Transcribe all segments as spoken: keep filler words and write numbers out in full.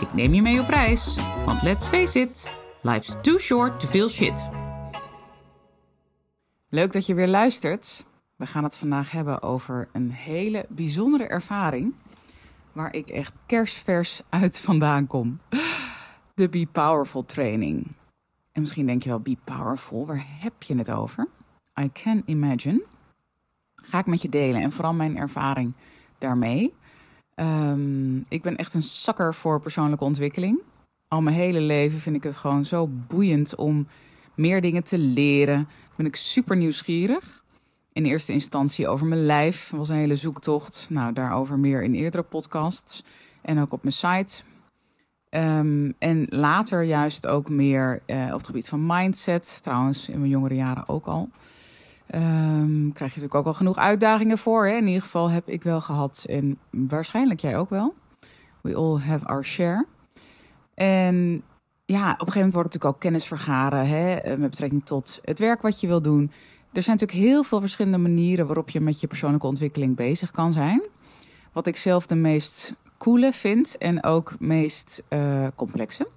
Ik neem je mee op reis, want let's face it, life's too short to feel shit. Leuk dat je weer luistert. We gaan het vandaag hebben over een hele bijzondere ervaring, waar ik echt kerstvers uit vandaan kom. De Be Powerful training. En misschien denk je wel, Be Powerful, waar heb je het over? I can imagine. Ga ik met je delen en vooral mijn ervaring daarmee. Um, ik ben echt een zakker voor persoonlijke ontwikkeling. Al mijn hele leven vind ik het gewoon zo boeiend om meer dingen te leren. Ben ik super nieuwsgierig. In eerste instantie over mijn lijf. Dat was een hele zoektocht. Nou, daarover meer in eerdere podcasts. En ook op mijn site. Um, en later juist ook meer uh, op het gebied van mindset. Trouwens, in mijn jongere jaren ook al. Um, krijg je natuurlijk ook al genoeg uitdagingen voor. Hè? In ieder geval heb ik wel gehad. En waarschijnlijk jij ook wel. We all have our share. En ja, op een gegeven moment wordt natuurlijk ook kennis vergaren. Hè? Met betrekking tot het werk wat je wil doen. Er zijn natuurlijk heel veel verschillende manieren waarop je met je persoonlijke ontwikkeling bezig kan zijn. Wat ik zelf de meest coole vind en ook meest uh, complexe.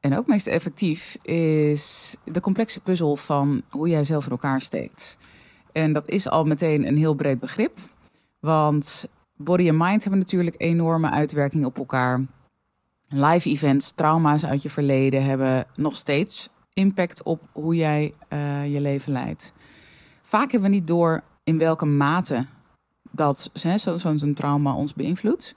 En ook meest effectief is de complexe puzzel van hoe jij zelf in elkaar steekt. En dat is al meteen een heel breed begrip. Want body en mind hebben natuurlijk enorme uitwerking op elkaar. Live events, trauma's uit je verleden hebben nog steeds impact op hoe jij uh, je leven leidt. Vaak hebben we niet door in welke mate dat hè, zo, zo'n trauma ons beïnvloedt.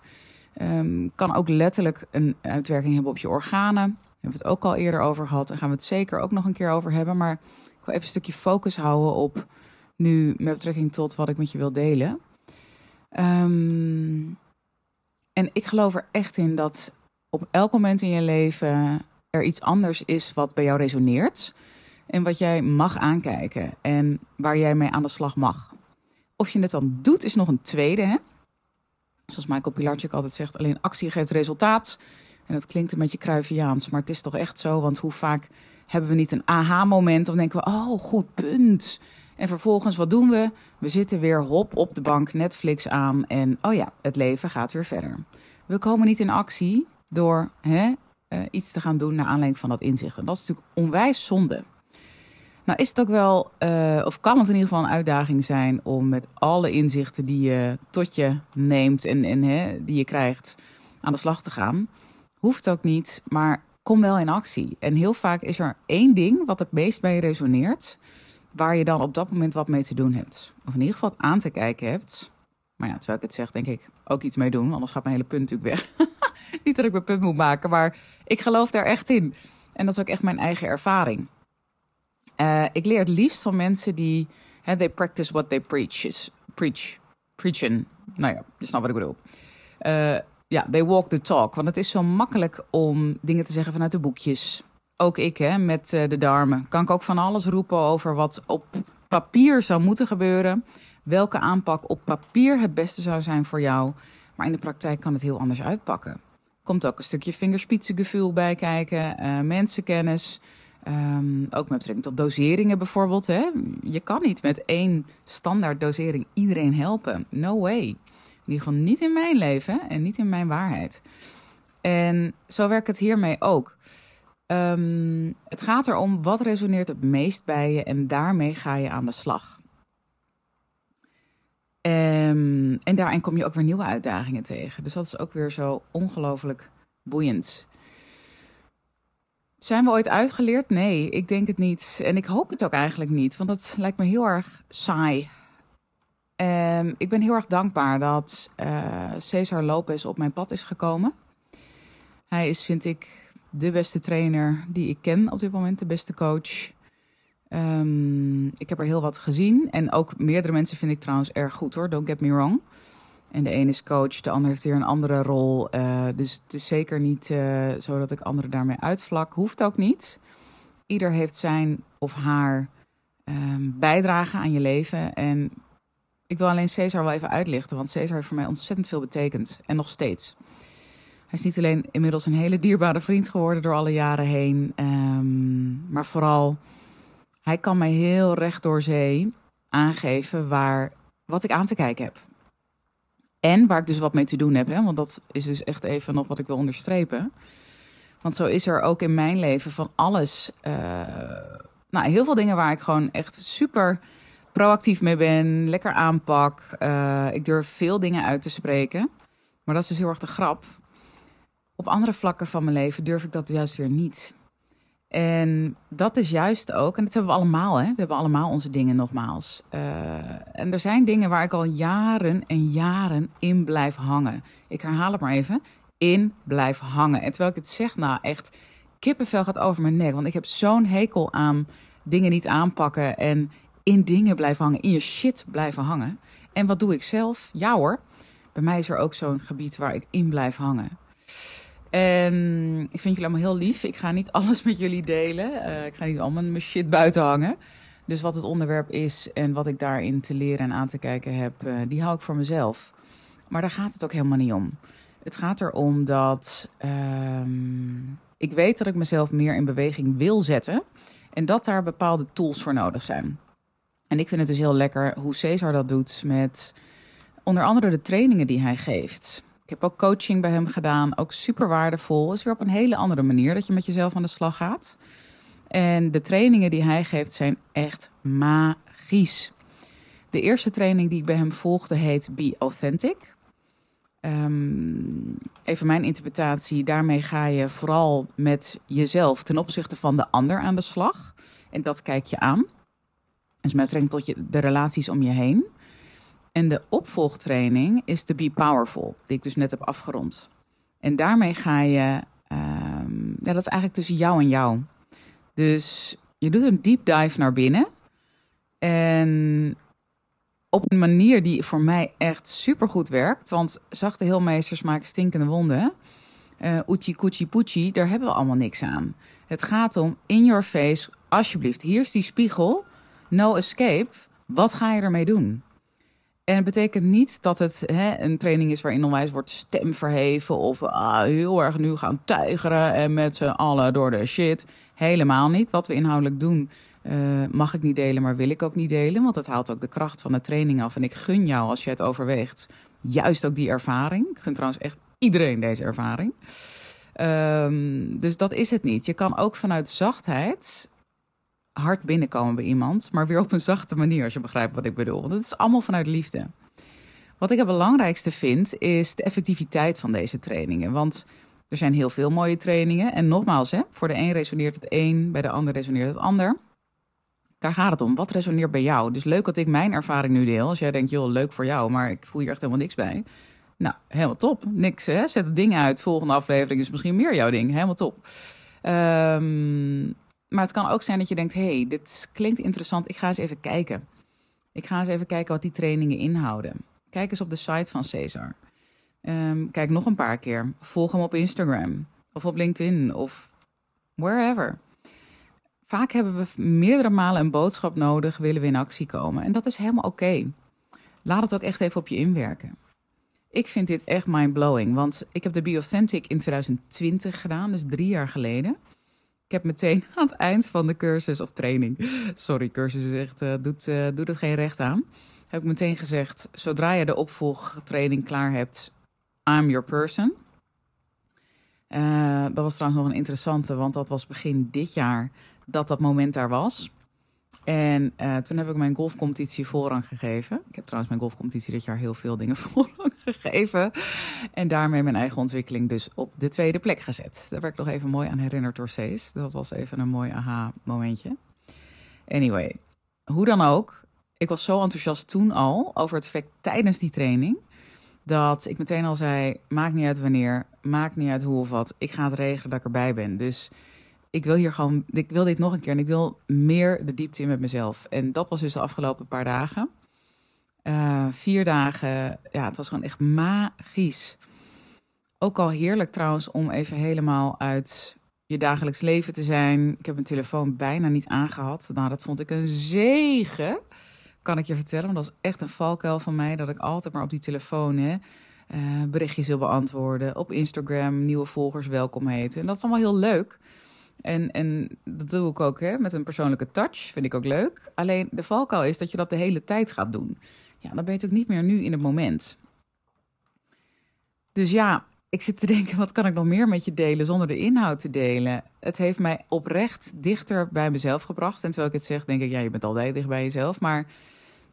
Um, kan ook letterlijk een uitwerking hebben op je organen. We hebben het ook al eerder over gehad. Daar gaan we het zeker ook nog een keer over hebben. Maar ik wil even een stukje focus houden op nu met betrekking tot wat ik met je wil delen. Um, en ik geloof er echt in dat op elk moment in je leven er iets anders is wat bij jou resoneert. En wat jij mag aankijken. En waar jij mee aan de slag mag. Of je het dan doet is nog een tweede. Hè? Zoals Michael Pilarczyk altijd zegt, alleen actie geeft resultaat. En dat klinkt een beetje kruiviaans, maar het is toch echt zo. Want hoe vaak hebben we niet een aha-moment? Dan denken we, oh, goed punt. En vervolgens, wat doen we? We zitten weer hop op de bank, Netflix aan. En oh ja, het leven gaat weer verder. We komen niet in actie door hè, uh, iets te gaan doen naar aanleiding van dat inzicht. En dat is natuurlijk onwijs zonde. Nou is het ook wel, uh, of kan het in ieder geval een uitdaging zijn om met alle inzichten die je tot je neemt en, en hè, die je krijgt aan de slag te gaan. Hoeft ook niet, maar kom wel in actie. En heel vaak is er één ding wat het meest bij je resoneert, waar je dan op dat moment wat mee te doen hebt. Of in ieder geval wat aan te kijken hebt. Maar ja, terwijl ik het zeg, denk ik ook iets mee doen, anders gaat mijn hele punt natuurlijk weg. Niet dat ik mijn punt moet maken, maar ik geloof daar echt in. En dat is ook echt mijn eigen ervaring. Uh, ik leer het liefst van mensen die hè, they practice what they preach. Is, preach. Preachen. Nou ja, je snapt wat ik bedoel. Uh, Ja, they walk the talk. Want het is zo makkelijk om dingen te zeggen vanuit de boekjes. Ook ik, hè, met de darmen. Kan ik ook van alles roepen over wat op papier zou moeten gebeuren. Welke aanpak op papier het beste zou zijn voor jou. Maar in de praktijk kan het heel anders uitpakken. Komt ook een stukje vingerspitsengevoel bij kijken. Uh, mensenkennis. Um, ook met betrekking tot doseringen bijvoorbeeld. Hè. Je kan niet met één standaard dosering iedereen helpen. No way. In ieder geval niet in mijn leven en niet in mijn waarheid. En zo werkt het hiermee ook. Um, het gaat erom wat resoneert het meest bij je en daarmee ga je aan de slag. Um, en daarin kom je ook weer nieuwe uitdagingen tegen. Dus dat is ook weer zo ongelooflijk boeiend. Zijn we ooit uitgeleerd? Nee, ik denk het niet. En ik hoop het ook eigenlijk niet, want dat lijkt me heel erg saai. Um, ik ben heel erg dankbaar dat uh, César López op mijn pad is gekomen. Hij is, vind ik, de beste trainer die ik ken op dit moment. De beste coach. Um, ik heb er heel wat gezien. En ook meerdere mensen vind ik trouwens erg goed hoor. Don't get me wrong. En de een is coach, de ander heeft weer een andere rol. Uh, dus het is zeker niet uh, zo dat ik anderen daarmee uitvlak. Hoeft ook niet. Ieder heeft zijn of haar um, bijdrage aan je leven. En ik wil alleen César wel even uitlichten. Want César heeft voor mij ontzettend veel betekend. En nog steeds. Hij is niet alleen inmiddels een hele dierbare vriend geworden door alle jaren heen. Um, maar vooral, hij kan mij heel recht door zee aangeven waar, wat ik aan te kijken heb. En waar ik dus wat mee te doen heb. Hè? Want dat is dus echt even nog wat ik wil onderstrepen. Want zo is er ook in mijn leven van alles. Uh, nou, heel veel dingen waar ik gewoon echt super proactief mee ben. Lekker aanpak. Uh, ik durf veel dingen uit te spreken. Maar dat is dus heel erg de grap. Op andere vlakken van mijn leven durf ik dat juist weer niet. En dat is juist ook, en dat hebben we allemaal, hè? We hebben allemaal onze dingen nogmaals. Uh, en er zijn dingen waar ik al jaren en jaren in blijf hangen. Ik herhaal het maar even, in blijf hangen. En terwijl ik het zeg, nou echt, kippenvel gaat over mijn nek. Want ik heb zo'n hekel aan dingen niet aanpakken en in dingen blijven hangen, in je shit blijven hangen. En wat doe ik zelf? Ja hoor, bij mij is er ook zo'n gebied waar ik in blijf hangen. En ik vind jullie allemaal heel lief. Ik ga niet alles met jullie delen. Uh, ik ga niet allemaal mijn shit buiten hangen. Dus wat het onderwerp is en wat ik daarin te leren en aan te kijken heb, uh, die hou ik voor mezelf. Maar daar gaat het ook helemaal niet om. Het gaat erom dat uh, ik weet dat ik mezelf meer in beweging wil zetten. En dat daar bepaalde tools voor nodig zijn. En ik vind het dus heel lekker hoe César dat doet met onder andere de trainingen die hij geeft. Ik heb ook coaching bij hem gedaan, ook super waardevol. Het is weer op een hele andere manier dat je met jezelf aan de slag gaat. En de trainingen die hij geeft zijn echt magisch. De eerste training die ik bij hem volgde heet Be Authentic. Um, even mijn interpretatie, daarmee ga je vooral met jezelf ten opzichte van de ander aan de slag. En dat kijk je aan. Dus met betrekking tot je, de relaties om je heen. En de opvolgtraining is de Be Powerful, die ik dus net heb afgerond. En daarmee ga je, uh, ja, dat is eigenlijk tussen jou en jou. Dus je doet een deep dive naar binnen. En op een manier die voor mij echt supergoed werkt. Want zachte heelmeesters maken stinkende wonden. Uh, Oetji, koetji, poetji, daar hebben we allemaal niks aan. Het gaat om in your face, alsjeblieft. Hier is die spiegel, no escape. Wat ga je ermee doen? En het betekent niet dat het hè, een training is waarin onwijs wordt stem verheven of ah, heel erg nu gaan tijgeren en met z'n allen door de shit. Helemaal niet. Wat we inhoudelijk doen uh, mag ik niet delen, maar wil ik ook niet delen. Want het haalt ook de kracht van de training af. En ik gun jou, als je het overweegt, juist ook die ervaring. Ik gun trouwens echt iedereen deze ervaring. Um, dus dat is het niet. Je kan ook vanuit zachtheid hard binnenkomen bij iemand, maar weer op een zachte manier, als je begrijpt wat ik bedoel. Want het is allemaal vanuit liefde. Wat ik het belangrijkste vind, is de effectiviteit van deze trainingen. Want er zijn heel veel mooie trainingen. En nogmaals, hè, voor de een resoneert het een, bij de ander resoneert het ander. Daar gaat het om. Wat resoneert bij jou? Dus leuk dat ik mijn ervaring nu deel. Als jij denkt, joh, leuk voor jou, maar ik voel hier echt helemaal niks bij. Nou, helemaal top. Niks, hè? Zet het ding uit. Volgende aflevering is misschien meer jouw ding. Helemaal top. Ehm... Um... Maar het kan ook zijn dat je denkt, hé, hey, dit klinkt interessant. Ik ga eens even kijken. Ik ga eens even kijken wat die trainingen inhouden. Kijk eens op de site van César. Um, kijk nog een paar keer. Volg hem op Instagram of op LinkedIn of wherever. Vaak hebben we meerdere malen een boodschap nodig, willen we in actie komen. En dat is helemaal oké. Okay. Laat het ook echt even op je inwerken. Ik vind dit echt mind-blowing, want ik heb de Be Authentic in twintig twintig gedaan, dus drie jaar geleden. Ik heb meteen aan het eind van de cursus of training... Sorry, cursus is echt, uh, doet, uh, doet het geen recht aan. Heb ik meteen gezegd, zodra je de opvolgtraining klaar hebt... I'm your person. Uh, dat was trouwens nog een interessante, want dat was begin dit jaar... dat dat moment daar was. En uh, toen heb ik mijn golfcompetitie voorrang gegeven. Ik heb trouwens mijn golfcompetitie dit jaar heel veel dingen voorrang gegeven. En daarmee mijn eigen ontwikkeling dus op de tweede plek gezet. Daar werd ik nog even mooi aan herinnerd door Cees. Dat was even een mooi aha-momentje. Anyway, hoe dan ook. Ik was zo enthousiast toen al over het effect tijdens die training... dat ik meteen al zei, maakt niet uit wanneer, maakt niet uit hoe of wat. Ik ga het regelen dat ik erbij ben, dus... Ik wil hier gewoon, ik wil dit nog een keer en ik wil meer de diepte in met mezelf. En dat was dus de afgelopen paar dagen. Uh, vier dagen, ja, het was gewoon echt magisch. Ook al heerlijk trouwens om even helemaal uit je dagelijks leven te zijn. Ik heb mijn telefoon bijna niet aangehad. Nou, dat vond ik een zegen, kan ik je vertellen. Want dat is echt een valkuil van mij, dat ik altijd maar op die telefoon hè, uh, berichtjes wil beantwoorden. Op Instagram nieuwe volgers welkom heten. En dat is allemaal heel leuk. En, en dat doe ik ook hè, met een persoonlijke touch, vind ik ook leuk. Alleen de valkuil is dat je dat de hele tijd gaat doen. Ja, dan ben je ook niet meer nu in het moment. Dus ja, ik zit te denken, wat kan ik nog meer met je delen zonder de inhoud te delen? Het heeft mij oprecht dichter bij mezelf gebracht. En terwijl ik het zeg, denk ik, ja, je bent altijd dicht bij jezelf. Maar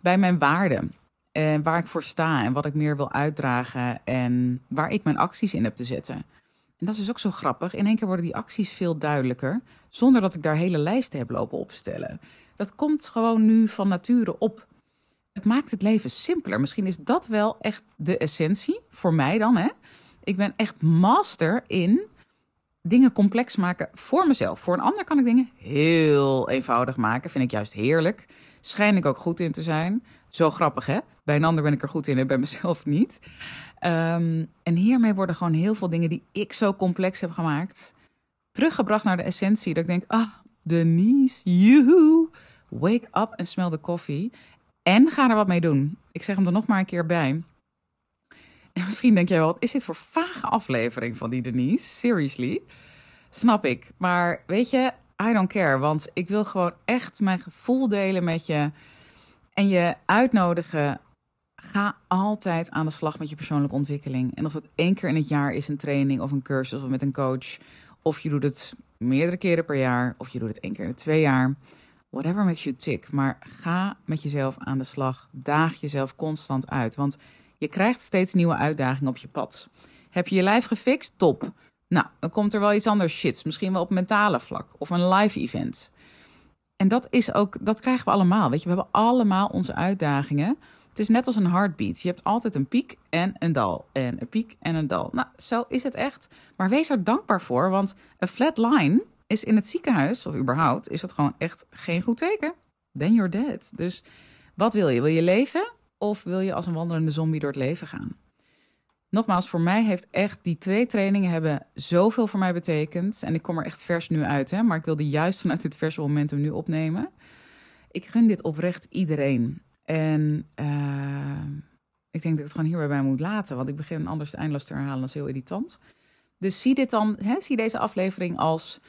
bij mijn waarden en waar ik voor sta en wat ik meer wil uitdragen en waar ik mijn acties in heb te zetten. En dat is dus ook zo grappig. In één keer worden die acties veel duidelijker, zonder dat ik daar hele lijsten heb lopen opstellen. Dat komt gewoon nu van nature op. Het maakt het leven simpeler. Misschien is dat wel echt de essentie, voor mij dan. Hè? Ik ben echt master in dingen complex maken voor mezelf. Voor een ander kan ik dingen heel eenvoudig maken. Vind ik juist heerlijk. Schijn ik ook goed in te zijn. Zo grappig, hè? Bij een ander ben ik er goed in en bij mezelf niet. Um, en hiermee worden gewoon heel veel dingen die ik zo complex heb gemaakt teruggebracht naar de essentie. Dat ik denk, ah, Denise, joehoe, wake up en smell the coffee. En ga er wat mee doen. Ik zeg hem er nog maar een keer bij. En misschien denk jij wel, wat is dit voor vage aflevering van die Denise? Seriously? Snap ik. Maar weet je, I don't care. Want ik wil gewoon echt mijn gevoel delen met je. En je uitnodigen. Ga altijd aan de slag met je persoonlijke ontwikkeling. En of dat één keer in het jaar is, een training of een cursus of met een coach. Of je doet het meerdere keren per jaar. Of je doet het één keer in de twee jaar. Whatever makes you tick. Maar ga met jezelf aan de slag. Daag jezelf constant uit. Want je krijgt steeds nieuwe uitdagingen op je pad. Heb je je lijf gefixt? Top. Nou, dan komt er wel iets anders shits. Misschien wel op mentale vlak. Of een live event. En dat is ook, dat krijgen we allemaal. Weet je, we hebben allemaal onze uitdagingen. Het is net als een heartbeat. Je hebt altijd een piek en een dal. En een piek en een dal. Nou, zo is het echt. Maar wees er dankbaar voor. Want een flat line is in het ziekenhuis, of überhaupt, is dat gewoon echt geen goed teken. Then you're dead. Dus wat wil je? Wil je leven of wil je als een wandelende zombie door het leven gaan? Nogmaals, voor mij heeft echt die twee trainingen hebben zoveel voor mij betekend. En ik kom er echt vers nu uit, hè? Maar ik wilde juist vanuit dit verse momentum nu opnemen. Ik gun dit oprecht iedereen. En uh, ik denk dat ik het gewoon hierbij bij moet laten. Want ik begin anders eindeloos te herhalen, dat is heel irritant. Dus zie dit dan, hè? Zie deze aflevering als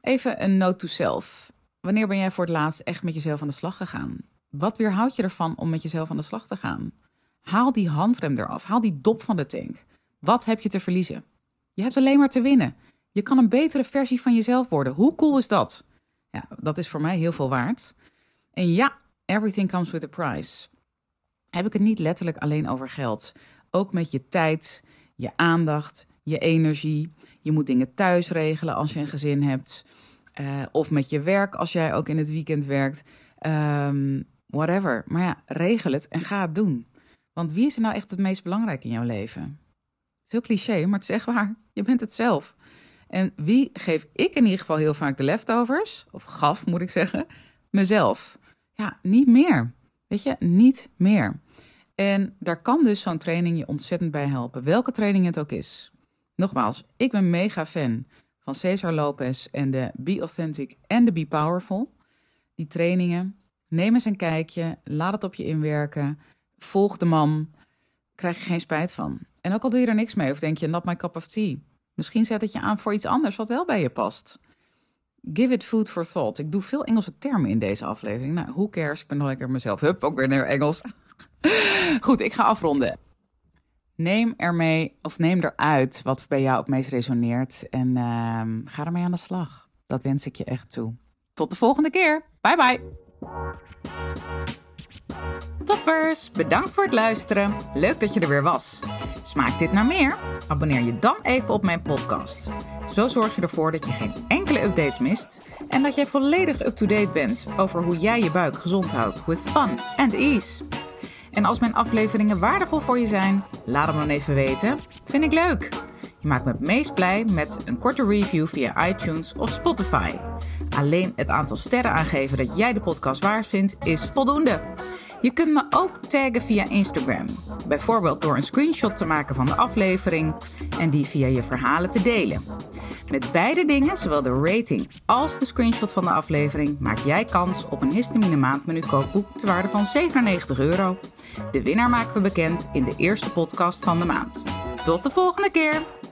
even een note to self. Wanneer ben jij voor het laatst echt met jezelf aan de slag gegaan? Wat weerhoudt je ervan om met jezelf aan de slag te gaan? Haal die handrem eraf. Haal die dop van de tank. Wat heb je te verliezen? Je hebt alleen maar te winnen. Je kan een betere versie van jezelf worden. Hoe cool is dat? Ja, dat is voor mij heel veel waard. En ja, everything comes with a price. Heb ik het niet letterlijk alleen over geld. Ook met je tijd, je aandacht, je energie. Je moet dingen thuis regelen als je een gezin hebt. Uh, of met je werk als jij ook in het weekend werkt. Um, whatever. Maar ja, regel het en ga het doen. Want wie is er nou echt het meest belangrijk in jouw leven? Het is heel cliché, maar het is echt waar. Je bent het zelf. En wie geef ik in ieder geval heel vaak de leftovers? Of gaf, moet ik zeggen. Mezelf. Ja, niet meer. Weet je, niet meer. En daar kan dus zo'n training je ontzettend bij helpen. Welke training het ook is. Nogmaals, ik ben mega fan van César López en de Be Authentic en de Be Powerful. Die trainingen. Neem eens een kijkje. Laat het op je inwerken. Volg de man. Krijg je geen spijt van. En ook al doe je er niks mee of denk je, not my cup of tea. Misschien zet het je aan voor iets anders wat wel bij je past. Give it food for thought. Ik doe veel Engelse termen in deze aflevering. Nou, who cares? Ik ben nog lekker mezelf. Hup, ook weer naar Engels. Goed, ik ga afronden. Neem ermee of neem eruit wat bij jou het meest resoneert. En uh, ga ermee aan de slag. Dat wens ik je echt toe. Tot de volgende keer. Bye bye. Toppers, bedankt voor het luisteren. Leuk dat je er weer was. Smaakt dit naar meer? Abonneer je dan even op mijn podcast. Zo zorg je ervoor dat je geen enkele updates mist. En dat jij volledig up-to-date bent over hoe jij je buik gezond houdt. With fun and ease. En als mijn afleveringen waardevol voor je zijn, laat hem dan even weten. Vind ik leuk. Je maakt me het meest blij met een korte review via iTunes of Spotify. Alleen het aantal sterren aangeven dat jij de podcast waard vindt is voldoende. Je kunt me ook taggen via Instagram. Bijvoorbeeld door een screenshot te maken van de aflevering en die via je verhalen te delen. Met beide dingen, zowel de rating als de screenshot van de aflevering, maak jij kans op een histamine maandmenu kookboek ter waarde van zevenennegentig euro. De winnaar maken we bekend in de eerste podcast van de maand. Tot de volgende keer!